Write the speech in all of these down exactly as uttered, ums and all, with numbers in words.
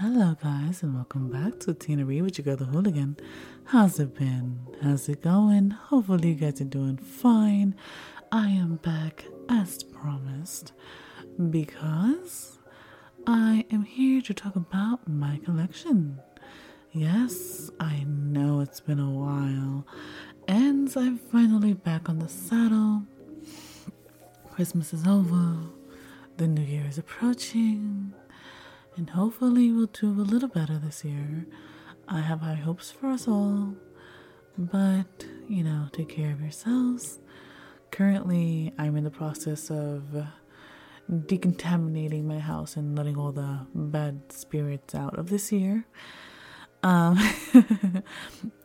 Hello guys, and welcome back to Tina Reed with your girl the hooligan. How's it been? How's it going? Hopefully you guys are doing fine. I am back as promised because I am here to talk about my collection. Yes, I know it's been a while, and I'm finally back on the saddle. Christmas is over, the new year is approaching, and hopefully we'll do a little better this year. I have high hopes for us all, but, you know, take care of yourselves. Currently, I'm in the process of decontaminating my house and letting all the bad spirits out of this year. Um,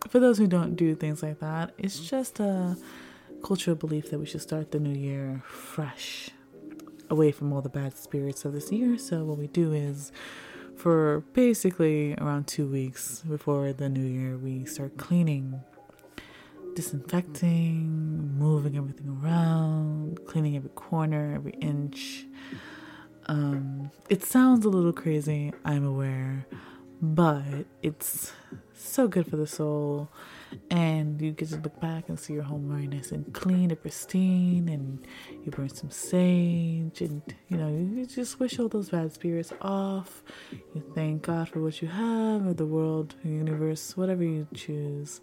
for those who don't do things like that, it's just a cultural belief that we should start the new year fresh, away from all the bad spirits of this year. So what we do is, for basically around two weeks before the new year, we start cleaning, disinfecting, moving everything around, cleaning every corner, every inch. Um, it sounds a little crazy, I'm aware, but it's so good for the soul, and you get to look back and see your home very nice and clean and pristine, and you burn some sage, and you know, you just wish all those bad spirits off. You thank God for what you have, or the world, the universe, whatever you choose,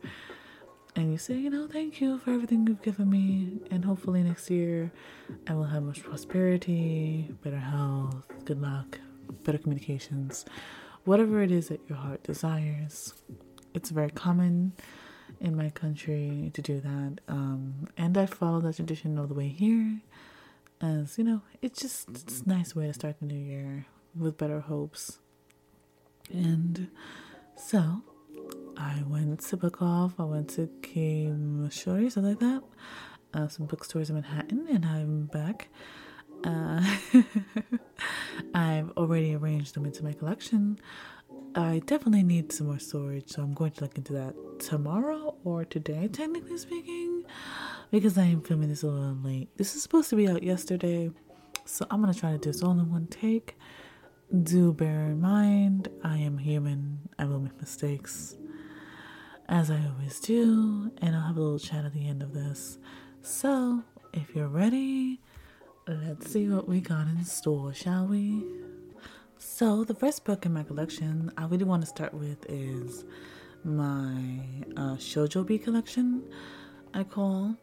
and you say, you know, thank you for everything you've given me, and hopefully next year I will have much prosperity, better health, good luck, better communications, whatever it is that your heart desires. It's very common in my country to do that. Um, and I follow that tradition all the way here. As, you know, it's just it's a nice way to start the new year with better hopes. And so, I went to Book Off. I went to Kim Shorey, something like that. Uh, some bookstores in Manhattan, and I'm back. Uh, I've already arranged them into my collection. I definitely need some more storage, so I'm going to look into that tomorrow or today, technically speaking, because I am filming this a little late. This is supposed to be out yesterday, so I'm going to try to do this all in one take. Do bear in mind, I am human. I will make mistakes, as I always do, and I'll have a little chat at the end of this. So, if you're ready, let's see what we got in store, shall we? So, the first book in my collection I really want to start with is my uh, Shoujo Bi collection, I call.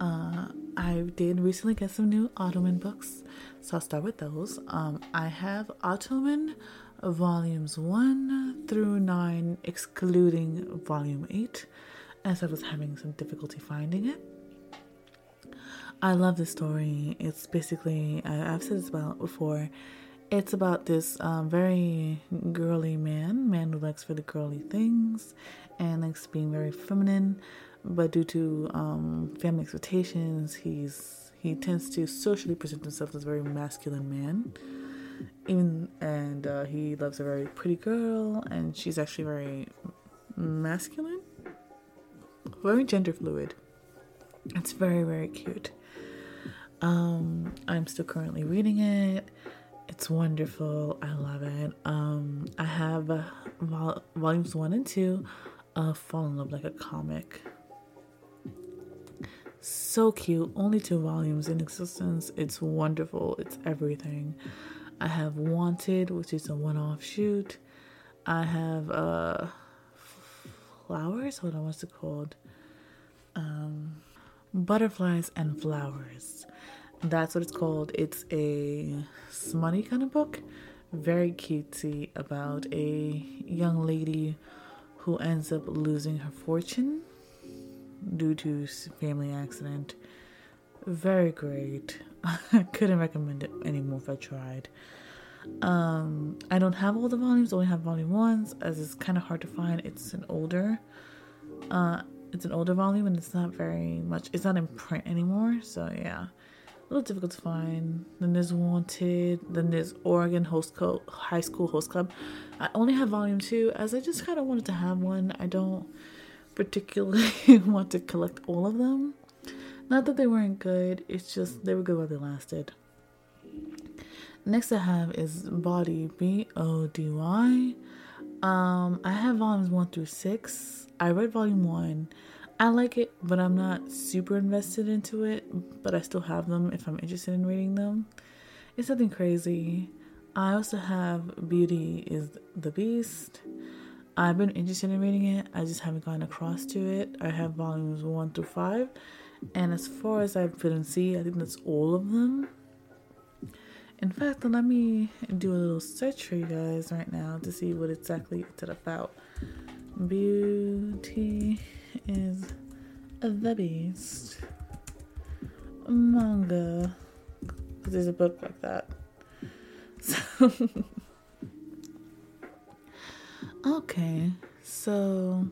Uh, I did recently get some new Otome books, so I'll start with those. Um, I have Otome Volumes one through nine, excluding Volume eight, as I was having some difficulty finding it. I love this story. It's basically, I, I've said this about before, it's about this um, very girly man, man who likes really girly things and likes being very feminine, but due to um, family expectations, he's he tends to socially present himself as a very masculine man. Even and uh, he loves a very pretty girl, and she's actually very masculine, very gender fluid. It's very, very cute. Um, I'm still currently reading it. It's wonderful. I love it. Um, I have uh, vol- volumes one and two of Fall in Love Like a Comic. So cute. Only two volumes in existence. It's wonderful. It's everything. I have Wanted, which is a one-off shoot. I have uh, Flowers. Hold on, what's it called? Um... Butterflies and Flowers. That's what it's called. It's a smutty kind of book. Very cutesy, about a young lady who ends up losing her fortune due to family accident. Very great. I couldn't recommend it anymore if I tried. Um, I don't have all the volumes. I only have volume ones, as it's kind of hard to find. It's an older... Uh, It's an older volume, and it's not very much. It's not in print anymore, so yeah, a little difficult to find. Then there's Wanted. Then there's Oregon Host Co High School Host Club. I only have volume two, as I just kind of wanted to have one. I don't particularly want to collect all of them. Not that they weren't good. It's just they were good while they lasted. Next I have is BODY, B O D Y. Um, I have volumes one through six. I read volume one. I like it, but I'm not super invested into it, but I still have them if I'm interested in reading them. It's nothing crazy. I also have Beauty is the Beast. I've been interested in reading it. I just haven't gotten across to it. I have volumes one through five. And as far as I couldn't see, I think that's all of them. In fact, let me do a little search for you guys right now to see what exactly it's about. Beauty is the Beast. Manga. Because there's a book like that. So okay, so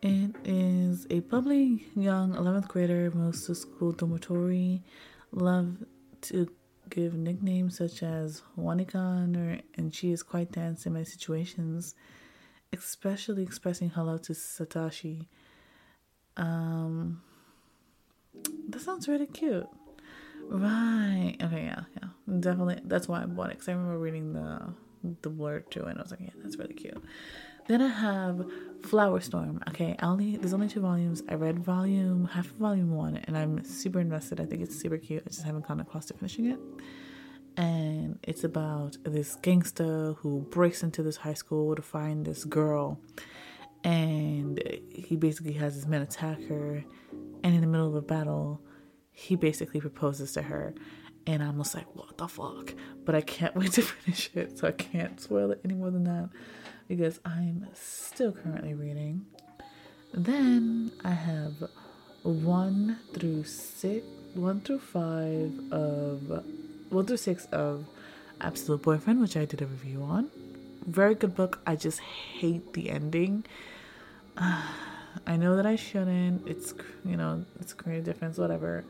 it is a bubbly young eleventh grader moves to school dormitory, love to give nicknames such as Wanikan, or, and she is quite tense in many situations, especially expressing her love to Satoshi. Um, that sounds really cute. Right. Okay, yeah, yeah. Definitely. That's why I bought it, because I remember reading the the blurb too, and I was like, yeah, that's really cute. Then I have Flower Storm. Okay, I only there's only two volumes. I read volume, half of volume one, and I'm super invested. I think it's super cute. I just haven't gotten across to finishing it. And it's about this gangster who breaks into this high school to find this girl. And he basically has his men attack her. And in the middle of a battle, he basically proposes to her. And I'm just like, what the fuck? But I can't wait to finish it, so I can't spoil it any more than that, because I'm still currently reading. Then I have one through six, one through five of, one through six of Absolute Boyfriend, which I did a review on. Very good book. I just hate the ending. Uh, I know that I shouldn't. It's, you know, it's a creative difference, whatever.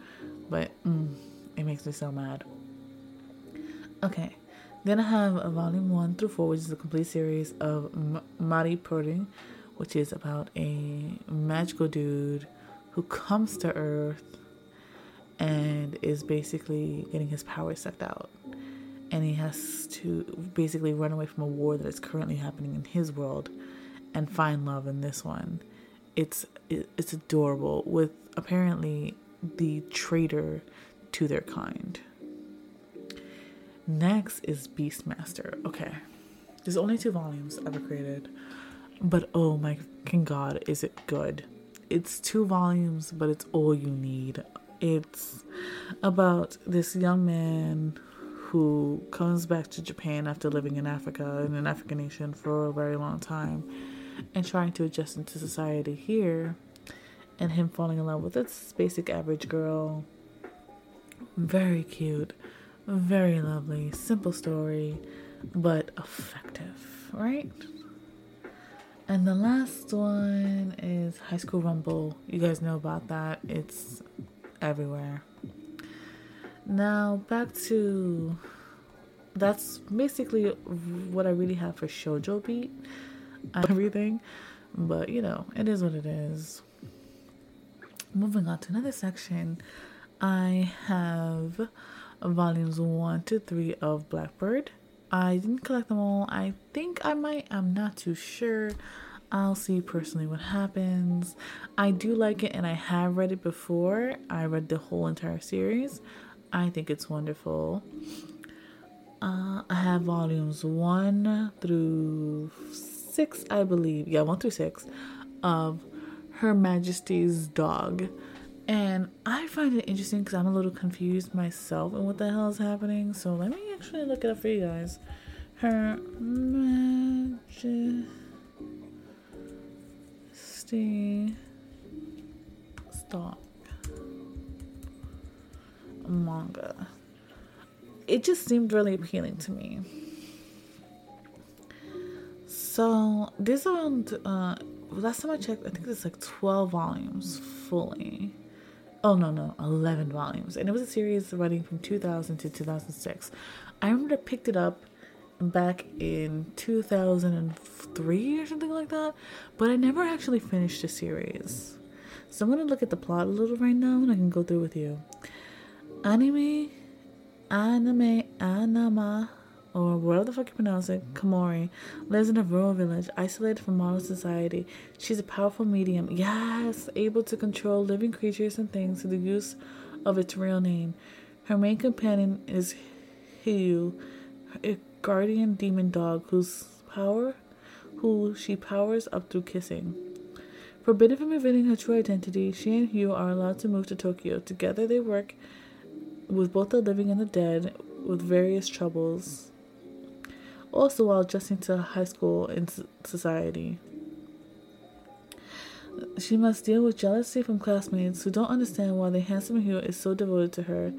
But mm, it makes me so mad. Okay. Then I have a volume one through four, which is a complete series of M- Mari Purin, which is about a magical dude who comes to Earth and is basically getting his powers sucked out. And he has to basically run away from a war that is currently happening in his world and find love in this one. It's it's adorable, with apparently the traitor to their kind. Next is Beastmaster. Okay, there's only two volumes ever created, but oh my fucking god, is it good! It's two volumes, but it's all you need. It's about this young man who comes back to Japan after living in Africa, in an African nation, for a very long time, and trying to adjust into society here, and him falling in love with this basic average girl. Very cute, very lovely, simple story, but effective, right? And the last one is High School Rumble. You guys know about that. It's everywhere. Now back to, that's basically what I really have for Shoujo Bi. Everything, but you know, it is what it is. Moving on to another section, I have volumes one to three of Blackbird. I didn't collect them all. I think I might. I'm not too sure. I'll see personally what happens. I do like it, and I have read it before. I read the whole entire series. I think it's wonderful. Uh, I have volumes one through six, I believe. Yeah, one through six of Her Majesty's Dog. And I find it interesting because I'm a little confused myself and what the hell is happening. So let me actually look it up for you guys. Her Majesty's Dog manga. It just seemed really appealing to me. So this around, uh, last time I checked, I think there's like twelve volumes fully. Oh, no, no, eleven volumes. And it was a series running from two thousand to two thousand six. I remember I picked it up back in two thousand three or something like that, but I never actually finished the series. So I'm going to look at the plot a little right now, and I can go through with you. Anime Anime, Anama, or whatever the fuck you pronounce it, Komori, lives in a rural village, isolated from modern society. She's a powerful medium, yes, able to control living creatures and things through the use of its real name. Her main companion is Hiyu, a guardian demon dog whose power, who she powers up through kissing. Forbidden from revealing her true identity, she and Hiyu are allowed to move to Tokyo. Together they work with both the living and the dead with various troubles, also while adjusting to high school and society. She must deal with jealousy from classmates who don't understand why the handsome Hugh is so devoted to her,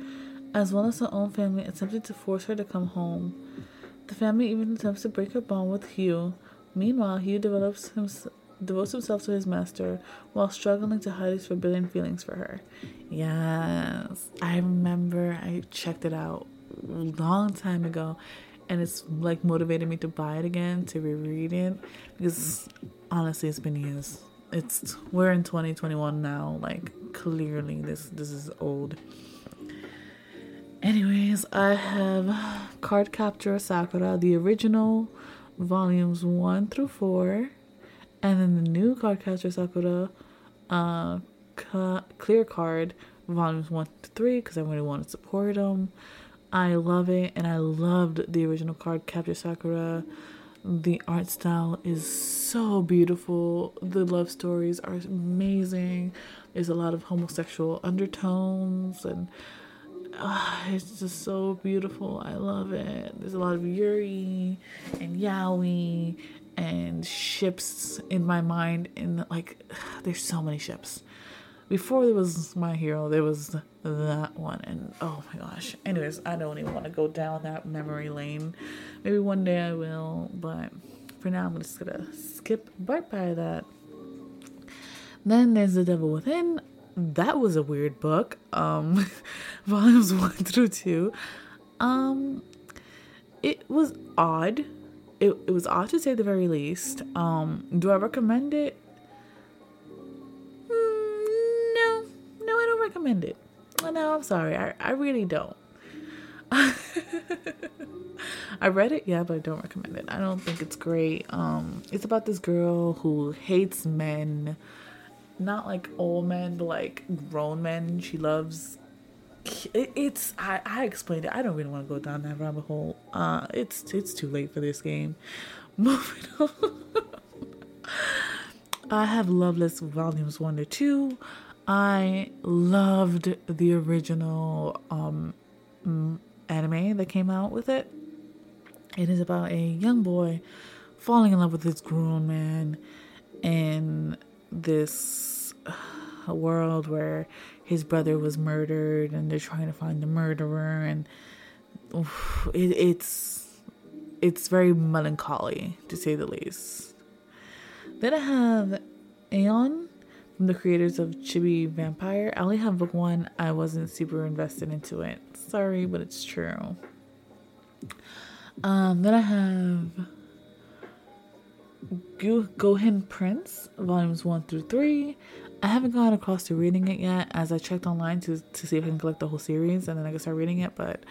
as well as her own family attempting to force her to come home. The family even attempts to break her bond with Hugh. Meanwhile, Hugh develops himself, devotes himself to his master while struggling to hide his forbidden feelings for her. Yes, I remember I checked it out a long time ago, and it's like motivated me to buy it again, to reread it, because honestly it's been years. It's we're in twenty twenty-one now, like clearly this this is old. Anyways, I have Card Capture Sakura, the original volumes one through four, and then the new Card Capture Sakura uh ca- clear card volumes one to three, because I really want to support them. I love it, and I loved the original Card Capture Sakura. The art style is so beautiful. The love stories are amazing. There's a lot of homosexual undertones, and uh, it's just so beautiful. I love it. There's a lot of yuri and yaoi and ships in my mind, and like there's so many ships. Before there was My Hero, there was that one, and oh my gosh. Anyways, I don't even want to go down that memory lane. Maybe one day I will, but for now I'm just gonna skip right by that. Then there's The Devil Within. That was a weird book. Um, volumes one through two. Um, it was odd. It it was odd to say the very least. Um, do I recommend it? Recommend it. Oh, no, I'm sorry. I, I really don't. I read it, yeah, but I don't recommend it. I don't think it's great. Um, it's about this girl who hates men. Not like old men, but like grown men. She loves... It, it's... I, I explained it. I don't really want to go down that rabbit hole. Uh, it's, it's too late for this game. Moving on. I have Loveless Volumes one to two. I loved the original um, anime that came out with it. It is about a young boy falling in love with this grown man in this uh, world where his brother was murdered and they're trying to find the murderer, and oof, it, it's it's very melancholy to say the least. Then I have Aeon, the creators of Chibi Vampire. I only have book one. I wasn't super invested into it. Sorry, but it's true. Um, then I have Go- Gohan Prince, volumes one through three. I haven't gone across to reading it yet, as I checked online to to see if I can collect the whole series and then I can start reading it, but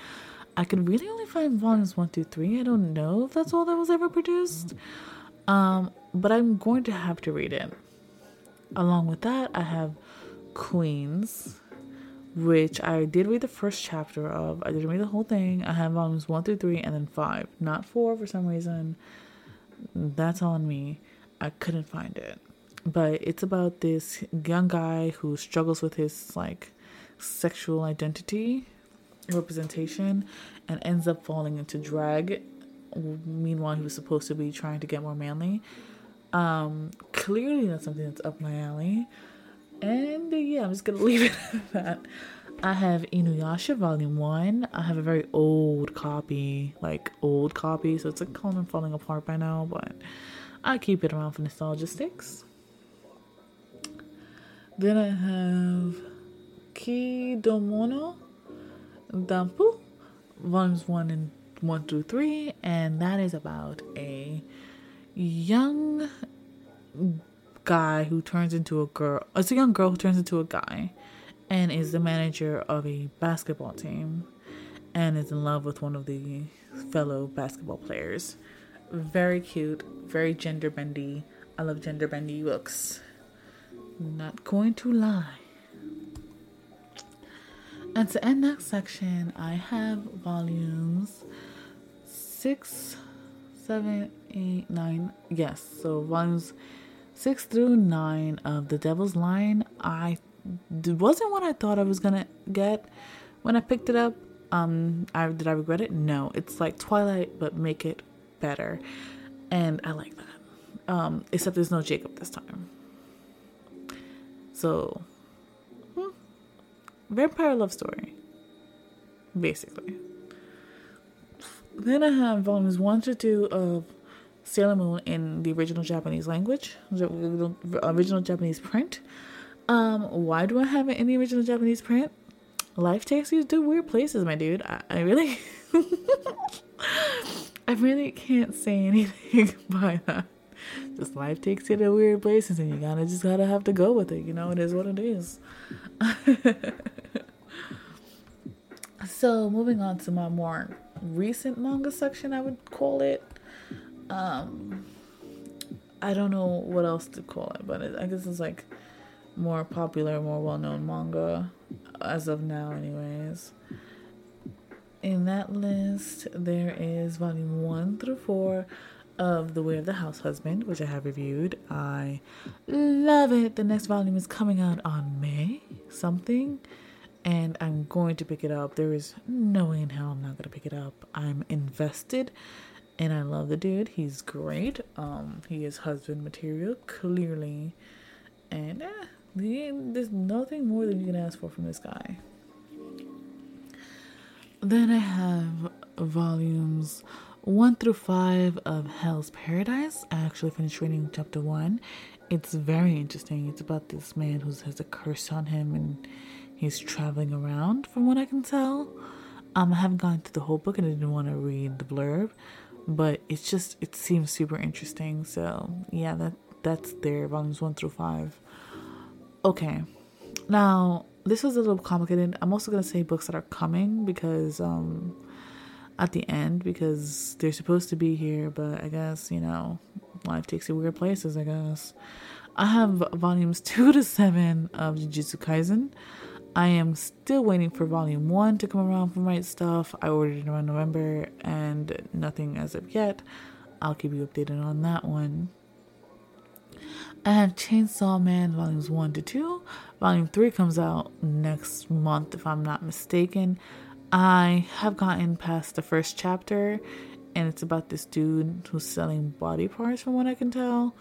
I could really only find volumes one through three. I don't know if that's all that was ever produced. Um, but I'm going to have to read it. Along with that, I have Queens, which I did read the first chapter of. I didn't read the whole thing. I have volumes one through three and then five. Not four for some reason. That's on me. I couldn't find it. But it's about this young guy who struggles with his like sexual identity representation and ends up falling into drag. Meanwhile, he was supposed to be trying to get more manly. Um, clearly that's something that's up my alley. And uh, yeah, I'm just gonna leave it at that. I have Inuyasha Volume one. I have a very old copy, like old copy, so it's like calm and falling apart by now, but I keep it around for nostalgia sticks. Then I have Kidomono Danpu, Volumes one and one through three, and that is about a young guy who turns into a girl. It's a young girl who turns into a guy and is the manager of a basketball team, and is in love with one of the fellow basketball players. Very cute, very gender bendy. I love gender bendy books. Not going to lie. And to end that section, I have volumes six, seven, eight, nine. Yes, so volumes six through nine of The Devil's Line. I it wasn't what I thought I was gonna get when I picked it up. Um, I did I regret it? No. It's like Twilight, but make it better, and I like that. Um, except there's no Jacob this time. So, hmm, vampire love story, basically. Then I have volumes one to two of Sailor Moon in the original Japanese language, the original Japanese print. Um, why do I have it in the original Japanese print? Life takes you to weird places, my dude. I, I really, I really can't say anything by that. Just life takes you to weird places, and you gotta just gotta have to go with it. You know, it is what it is. So moving on to my more recent manga section, I would call it. Um, I don't know what else to call it, but it, I guess it's like more popular, more well-known manga as of now, anyways. In that list, there is volume one through four of The Way of the House Husband, which I have reviewed. I love it. The next volume is coming out on May something, and I'm going to pick it up. There is no way in hell I'm not going to pick it up. I'm invested, and I love the dude. He's great. Um, he is husband material, clearly. And eh, there's nothing more than you can ask for from this guy. Then I have volumes one through five of Hell's Paradise. I actually finished reading chapter one. It's very interesting. It's about this man who has a curse on him, and he's traveling around, from what I can tell. Um, I haven't gone through the whole book, and I didn't want to read the blurb, but it's just, it seems super interesting. So yeah, that that's there, volumes one through five. Okay, now this was a little complicated. I'm also gonna say books that are coming because um at the end, because they're supposed to be here, but I guess, you know, life takes you weird places. I guess I have volumes two to seven of Jujutsu Kaisen. I am still waiting for volume one to come around from Right Stuff. I ordered it around November, and nothing as of yet. I'll keep you updated on that one. I have Chainsaw Man volumes one to two. Volume three comes out next month, if I'm not mistaken. I have gotten past the first chapter, and it's about this dude who's selling body parts, from what I can tell.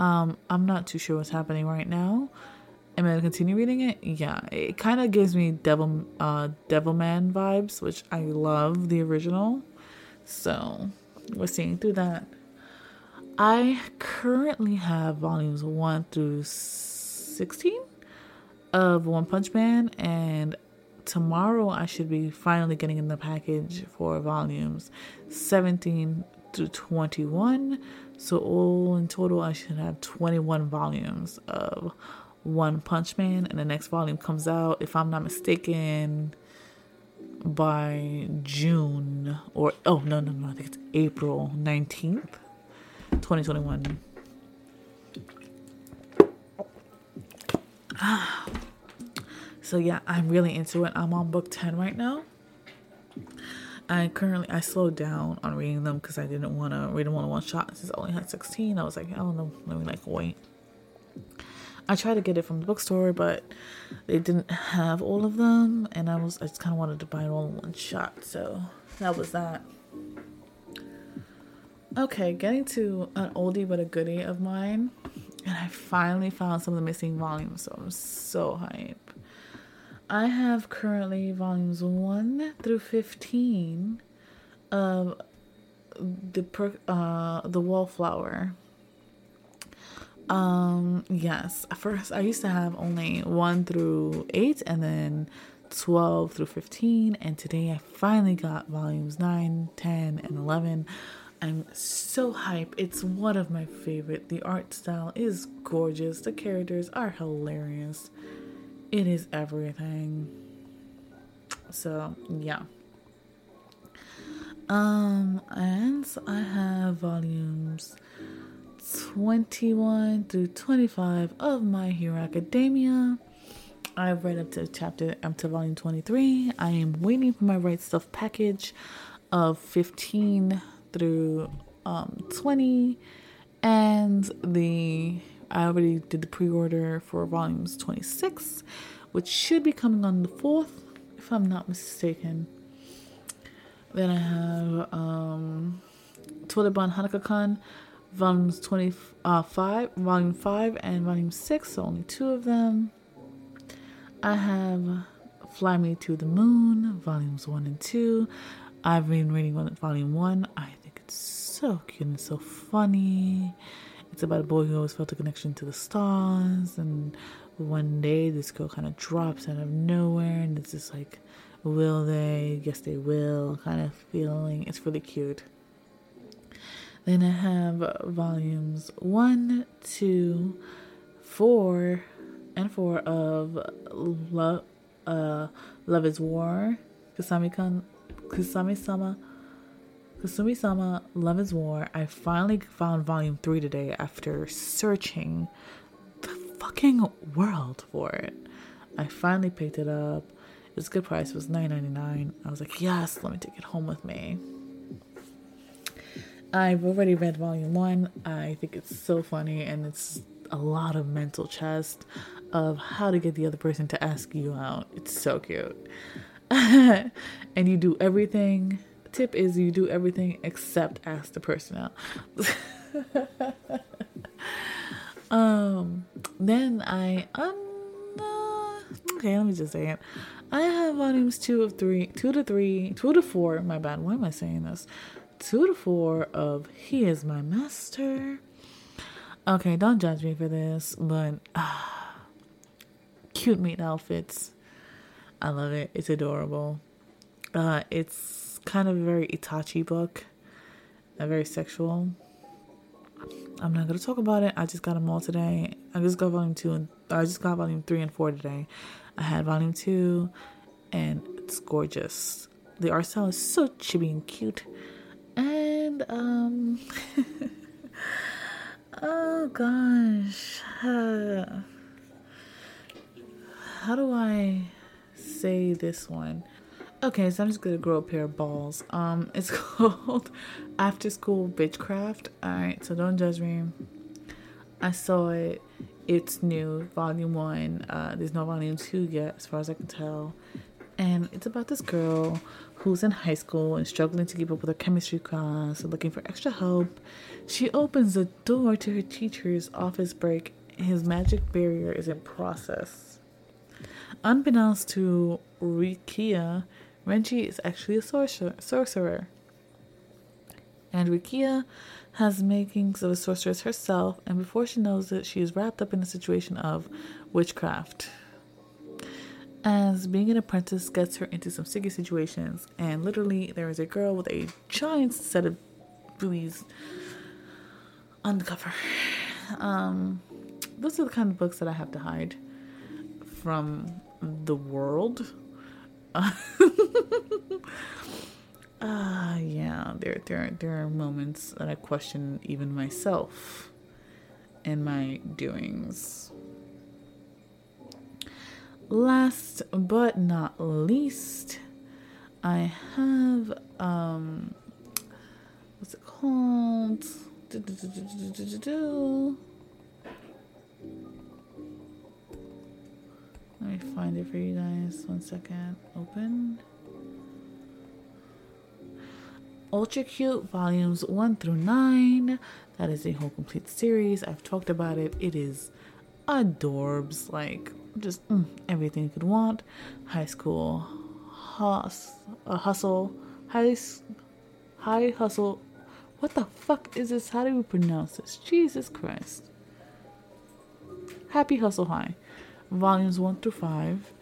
Um, I'm not too sure what's happening right now. Am I going to continue reading it? Yeah, it kind of gives me Devil, uh, Devilman vibes, which I love the original. So, we're seeing through that. I currently have volumes one through sixteen of One Punch Man, and tomorrow I should be finally getting in the package for volumes seventeen through twenty-one. So all in total, I should have twenty-one volumes of One Punch Man, and the next volume comes out, if I'm not mistaken, by June or oh no no no I think it's April nineteenth. twenty twenty-one. Ah, so yeah, I'm really into it. I'm on book ten right now. I currently I slowed down on reading them because I didn't want to read them on one shot. Since I only had sixteen, I was like, I don't know, let me like wait. I tried to get it from the bookstore, but they didn't have all of them, and I was I just kind of wanted to buy it all in one shot. So that was that. Okay, getting to an oldie but a goodie of mine, and I finally found some of the missing volumes, so I'm so hype. I have currently volumes one through fifteen of the per- uh the Wallflower. Um yes, at first I used to have only one through eight, and then twelve through fifteen, and today I finally got volumes nine, ten, and eleven. I'm so hype. It's one of my favorite. The art style is gorgeous. The characters are hilarious. It is everything. So, yeah. Um, and I have volumes twenty-one through twenty-five of My Hero Academia. I've read up to chapter, up to volume twenty-three. I am waiting for my Right Stuff package of fifteen through um twenty, and the I already did the pre-order for volumes twenty-six, which should be coming on the fourth, if I'm not mistaken. Then I have um, Toraban Haruka-kan, volumes twenty-five, volume five, and volume six, so only two of them. I have Fly Me to the Moon, volumes one and two. I've been reading volume one. I think it's so cute and so funny. It's about a boy who always felt a connection to the stars, and one day this girl kind of drops out of nowhere, and it's just like, will they? Yes, they will kind of feeling. It's really cute. Then I have volumes one, two, four, and four of Love, uh, Love is War, Kasami-kan, Kasami-sama, Kasumi-sama Love is War. I finally found volume three today after searching the fucking world for it. I finally picked it up. It was a good price. It was nine ninety-nine. I was like, yes, let me take it home with me. I've already read volume one. I think it's so funny, and it's a lot of mental chess of how to get the other person to ask you out. It's so cute. And you do everything. Tip is you do everything except ask the person out. um. Then I un. Okay, let me just say it. I have volumes two of three, two to three, two to four. My bad. Why am I saying this? Two to four of He Is My Master. Okay, don't judge me for this, but uh, cute meat outfits. I love it. It's adorable. Uh, it's kind of a very Itachi book, a very sexual. I'm not gonna talk about it. I just got them all today. I just got volume two and I just got volume three and four today. I had volume two, and it's gorgeous. The art style is so chibi and cute. And, um, oh gosh. Uh, how do I say this one? Okay, so I'm just gonna grow a pair of balls. Um, it's called After School Bitchcraft. Alright, so don't judge me. I saw it. It's new, volume one. Uh, there's no volume two yet, as far as I can tell. And it's about this girl who's in high school and struggling to keep up with her chemistry class and looking for extra help. She opens the door to her teacher's office break. His magic barrier is in process. Unbeknownst to Rikia, Renji is actually a sorcer- sorcerer. And Rikia has makings of a sorceress herself, and before she knows it, she is wrapped up in a situation of witchcraft, as being an apprentice gets her into some sticky situations. And literally, there is a girl with a giant set of buoys on the cover. Um, those are the kind of books that I have to hide from the world. Uh, Ah, uh, yeah, there, there, there are moments that I question even myself and my doings. Last but not least, I have, um, what's it called? Do, do, do, do, do, do, do. Let me find it for you guys. One second. Open. Ultra Cute, volumes one through nine. That is a whole complete series. I've talked about it. It is adorbs, like just mm, everything you could want. High school hus- uh, hustle, high high hustle. What the fuck is this? How do we pronounce this? Jesus Christ! Happy Hustle High, volumes one through five,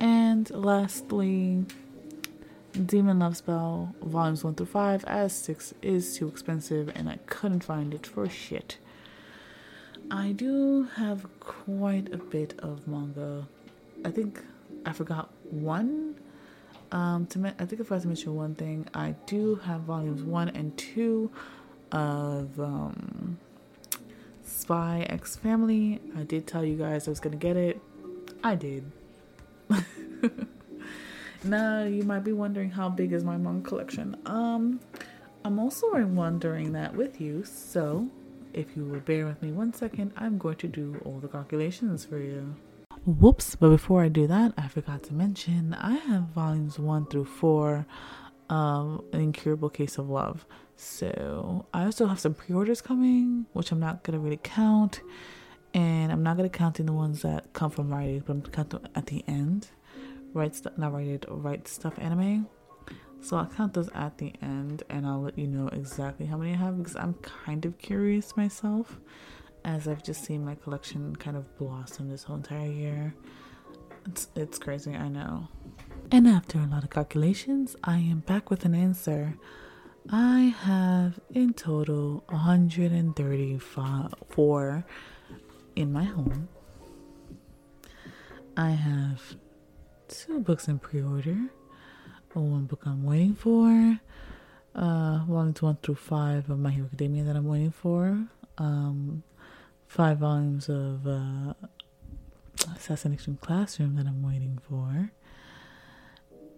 and lastly, Demon Love Spell, volumes one through five, as six is too expensive and I couldn't find it for shit. I do have quite a bit of manga. I think I forgot one. Um, to me- I think I forgot to mention one thing. I do have volumes one and two of um, Spy X Family. I did tell you guys I was going to get it. I did. Now, you might be wondering how big is my manga collection. Um, I'm also wondering that with you. So, if you would bear with me one second, I'm going to do all the calculations for you. Whoops, but before I do that, I forgot to mention I have volumes one through four of An Incurable Case of Love. So, I also have some pre-orders coming, which I'm not going to really count. And I'm not going to count in the ones that come from Rated, but I'm going to count them at the end. Right Stuff, not Rated, Right Stuff Anime. So I'll count those at the end, and I'll let you know exactly how many I have, because I'm kind of curious myself, as I've just seen my collection kind of blossom this whole entire year. It's, it's crazy, I know. And after a lot of calculations, I am back with an answer. I have, in total, one hundred thirty-four in my home. I have two books in pre-order, one book I'm waiting for, uh, volumes one through five of My Hero Academia that I'm waiting for, um, five volumes of uh, Assassination Classroom that I'm waiting for,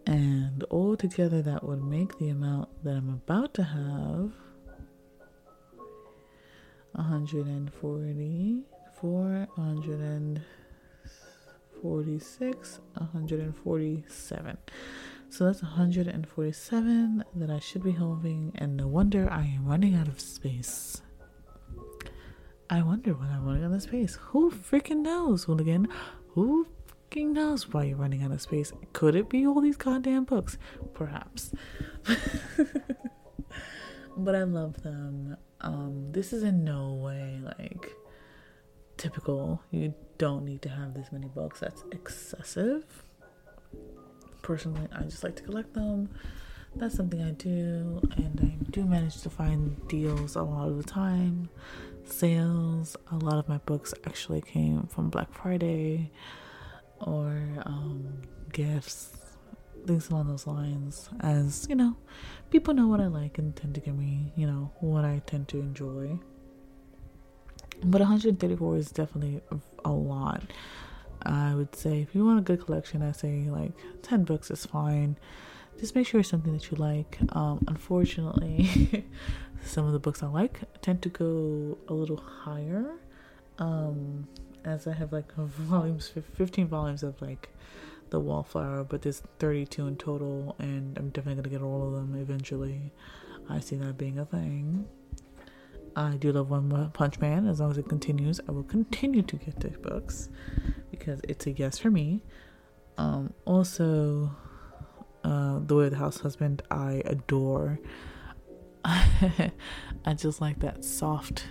and all together that would make the amount that I'm about to have one hundred forty-four, one hundred forty-six, one hundred forty-seven. So that's one hundred forty-seven that I should be holding, and no wonder I am running out of space. I wonder when I'm running out of space. Who freaking knows? Well, again, who freaking knows why you're running out of space? Could it be all these goddamn books? Perhaps. But I love them. Um, this is in no way like typical. You don't need to have this many books. That's excessive. Personally, I just like to collect them. That's something I do, and I do manage to find deals a lot of the time. Sales. A lot of my books actually came from Black Friday or um, gifts, things along those lines. As you know, people know what I like and tend to give me, you know, what I tend to enjoy. But one hundred thirty-four is definitely a lot. I would say if you want a good collection, I say like ten books is fine. Just make sure it's something that you like. Um, unfortunately, some of the books I like tend to go a little higher. Um, as I have like volumes, fifteen volumes of like The Wallflower, but there's thirty-two in total, and I'm definitely gonna get all of them eventually. I see that being a thing. I do love One Punch Man. As long as it continues, I will continue to get the books because it's a yes for me. Um, also, uh, The Way of the House Husband, I adore. I just like that soft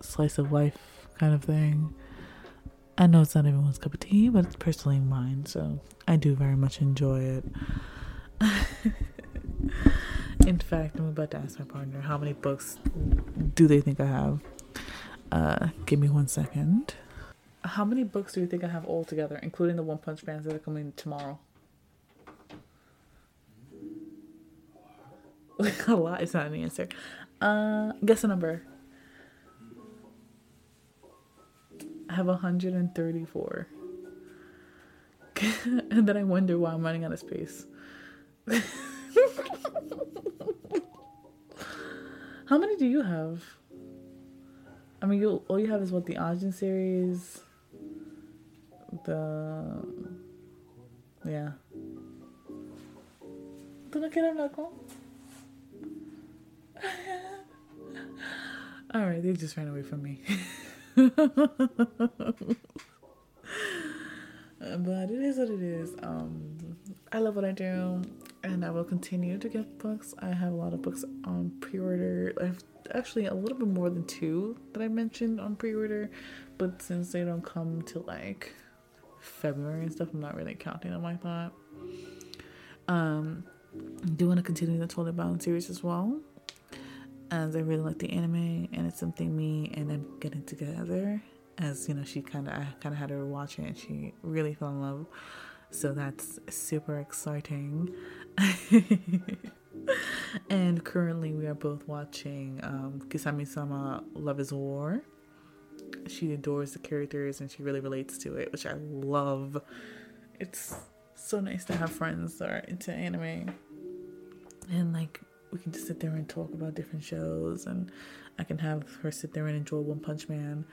slice of life kind of thing. I know it's not everyone's cup of tea, but it's personally mine, so I do very much enjoy it. In fact, I'm about to ask my partner how many books do they think I have. Uh, give me one second. How many books do you think I have altogether, including the One Punch Mans that are coming tomorrow? A lot is not an answer. Uh, guess a number. I have one hundred thirty-four. And then I wonder why I'm running out of space. How many do you have? I mean, you all you have is what, the Ajin series, the yeah. All right, they just ran away from me. But it is what it is. Um, I love what I do, and I will continue to get books. I have a lot of books on pre-order. I have actually a little bit more than two that I mentioned on pre-order, but since they don't come till like February and stuff, I'm not really counting them like that. Um, I do want to continue the Totally Bound series as well, as I really like the anime, and it's something me and them getting together. As you know, she kind of, I kind of had her watch it, and she really fell in love. So that's super exciting. And currently we are both watching um, Kisame-sama Love is War. She adores the characters and she really relates to it, which I love. It's so nice to have friends that are into anime. And like, we can just sit there and talk about different shows, and I can have her sit there and enjoy One Punch Man.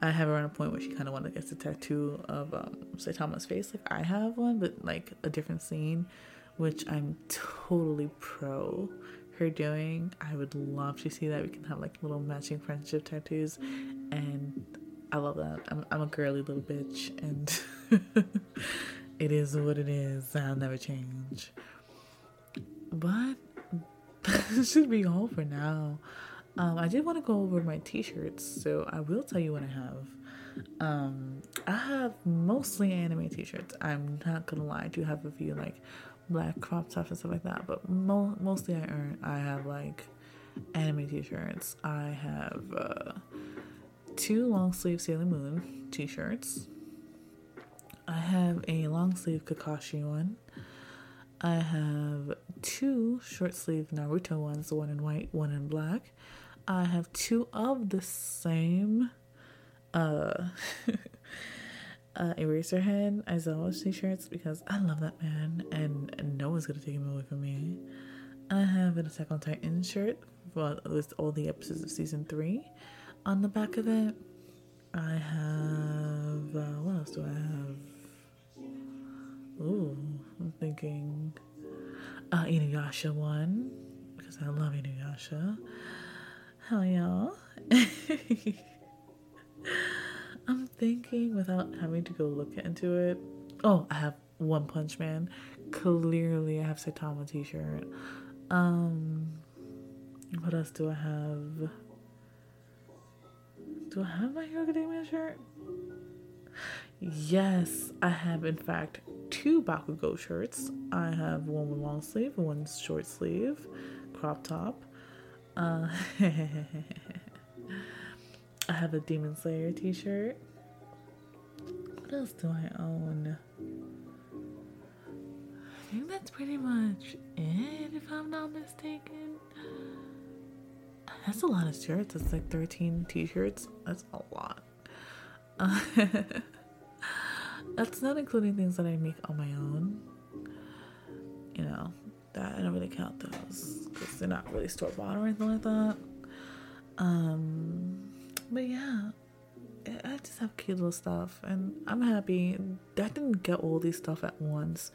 I have her on a point where she kind of wants to get a tattoo of um, Saitama's face. Like I have one, but like a different scene, which I'm totally pro her doing. I would love to see that. We can have like little matching friendship tattoos, and I love that. I'm, I'm a girly little bitch, and it is what it is. I'll never change. But this should be all for now. Um, I did want to go over my t-shirts, so I will tell you what I have. Um, I have mostly anime t-shirts. I'm not gonna lie, I do have a few like black crop tops and stuff like that, but mo- mostly I earn. I have like anime t-shirts. I have uh, two long sleeve Sailor Moon t-shirts. I have a long sleeve Kakashi one. I have two short sleeve Naruto ones, the one in white, one in black. I have two of the same uh, uh, Eraserhead Aizawa's t-shirts because I love that man and, and no one's going to take him away from me. I have an Attack on Titan shirt with all the episodes of season three on the back of it. I have, uh, what else do I have? Ooh, I'm thinking uh, Inuyasha one, because I love Inuyasha. Hell yeah. I'm thinking without having to go look into it. Oh, I have One Punch Man. Clearly, I have Saitama t-shirt. Um, what else do I have? Do I have My Hero Academia shirt? Yes, I have, in fact, two Bakugo shirts. I have one with long sleeve, one short sleeve, crop top. Uh, I have a Demon Slayer t-shirt. What else do I own? I think that's pretty much it, if I'm not mistaken. That's a lot of shirts. That's like thirteen t-shirts. That's a lot. Uh, That's not including things that I make on my own. You know, that I don't really count those because they're not really store bought or anything like that. Um, but yeah, I just have cute little stuff, and I'm happy. I didn't get all these stuff at once,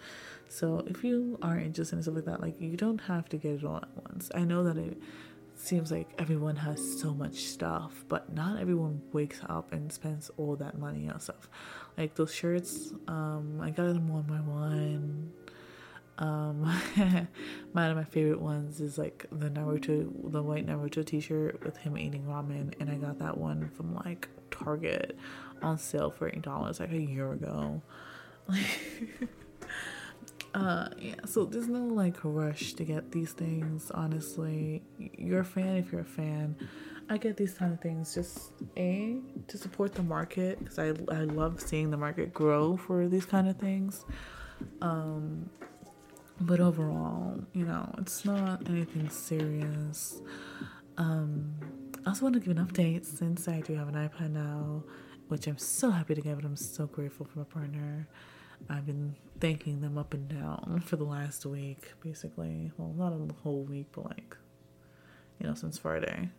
so if you are interested in stuff like that, like you don't have to get it all at once. I know that it seems like everyone has so much stuff, but not everyone wakes up and spends all that money on stuff. Like those shirts, um, I got them one by one. Um, one of my favorite ones is like the Naruto, the white Naruto t-shirt with him eating ramen, and I got that one from like Target on sale for eight dollars like a year ago. Uh, yeah, so there's no like rush to get these things, honestly. You're a fan if you're a fan. I get these kind of things just A, to support the market, because I, I love seeing the market grow for these kind of things. Um, but overall, you know, it's not anything serious. Um, I also want to give an update since I do have an iPad now, which I'm so happy to get, but I'm so grateful for my partner. I've been thanking them up and down for the last week, basically. Well, not a whole week, but like, you know, since Friday.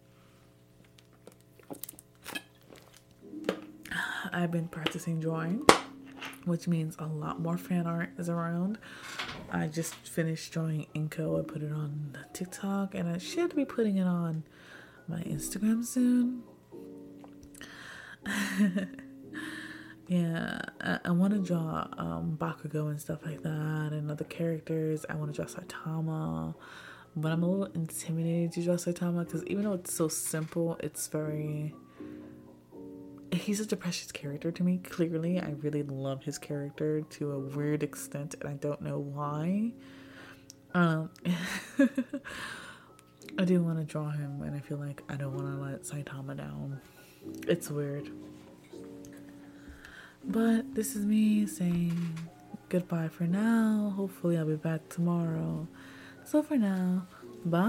I've been practicing drawing, which means a lot more fan art is around. I just finished drawing Inko. I put it on the TikTok, and I should be putting it on my Instagram soon. Yeah, I, I want to draw um, Bakugo and stuff like that, and other characters. I want to draw Saitama, but I'm a little intimidated to draw Saitama because even though it's so simple, it's very... He's such a precious character to me, clearly. I really love his character to a weird extent, and I don't know why. Um, I do want to draw him, and I feel like I don't want to let Saitama down. It's weird. But this is me saying goodbye for now. Hopefully I'll be back tomorrow. So for now, bye.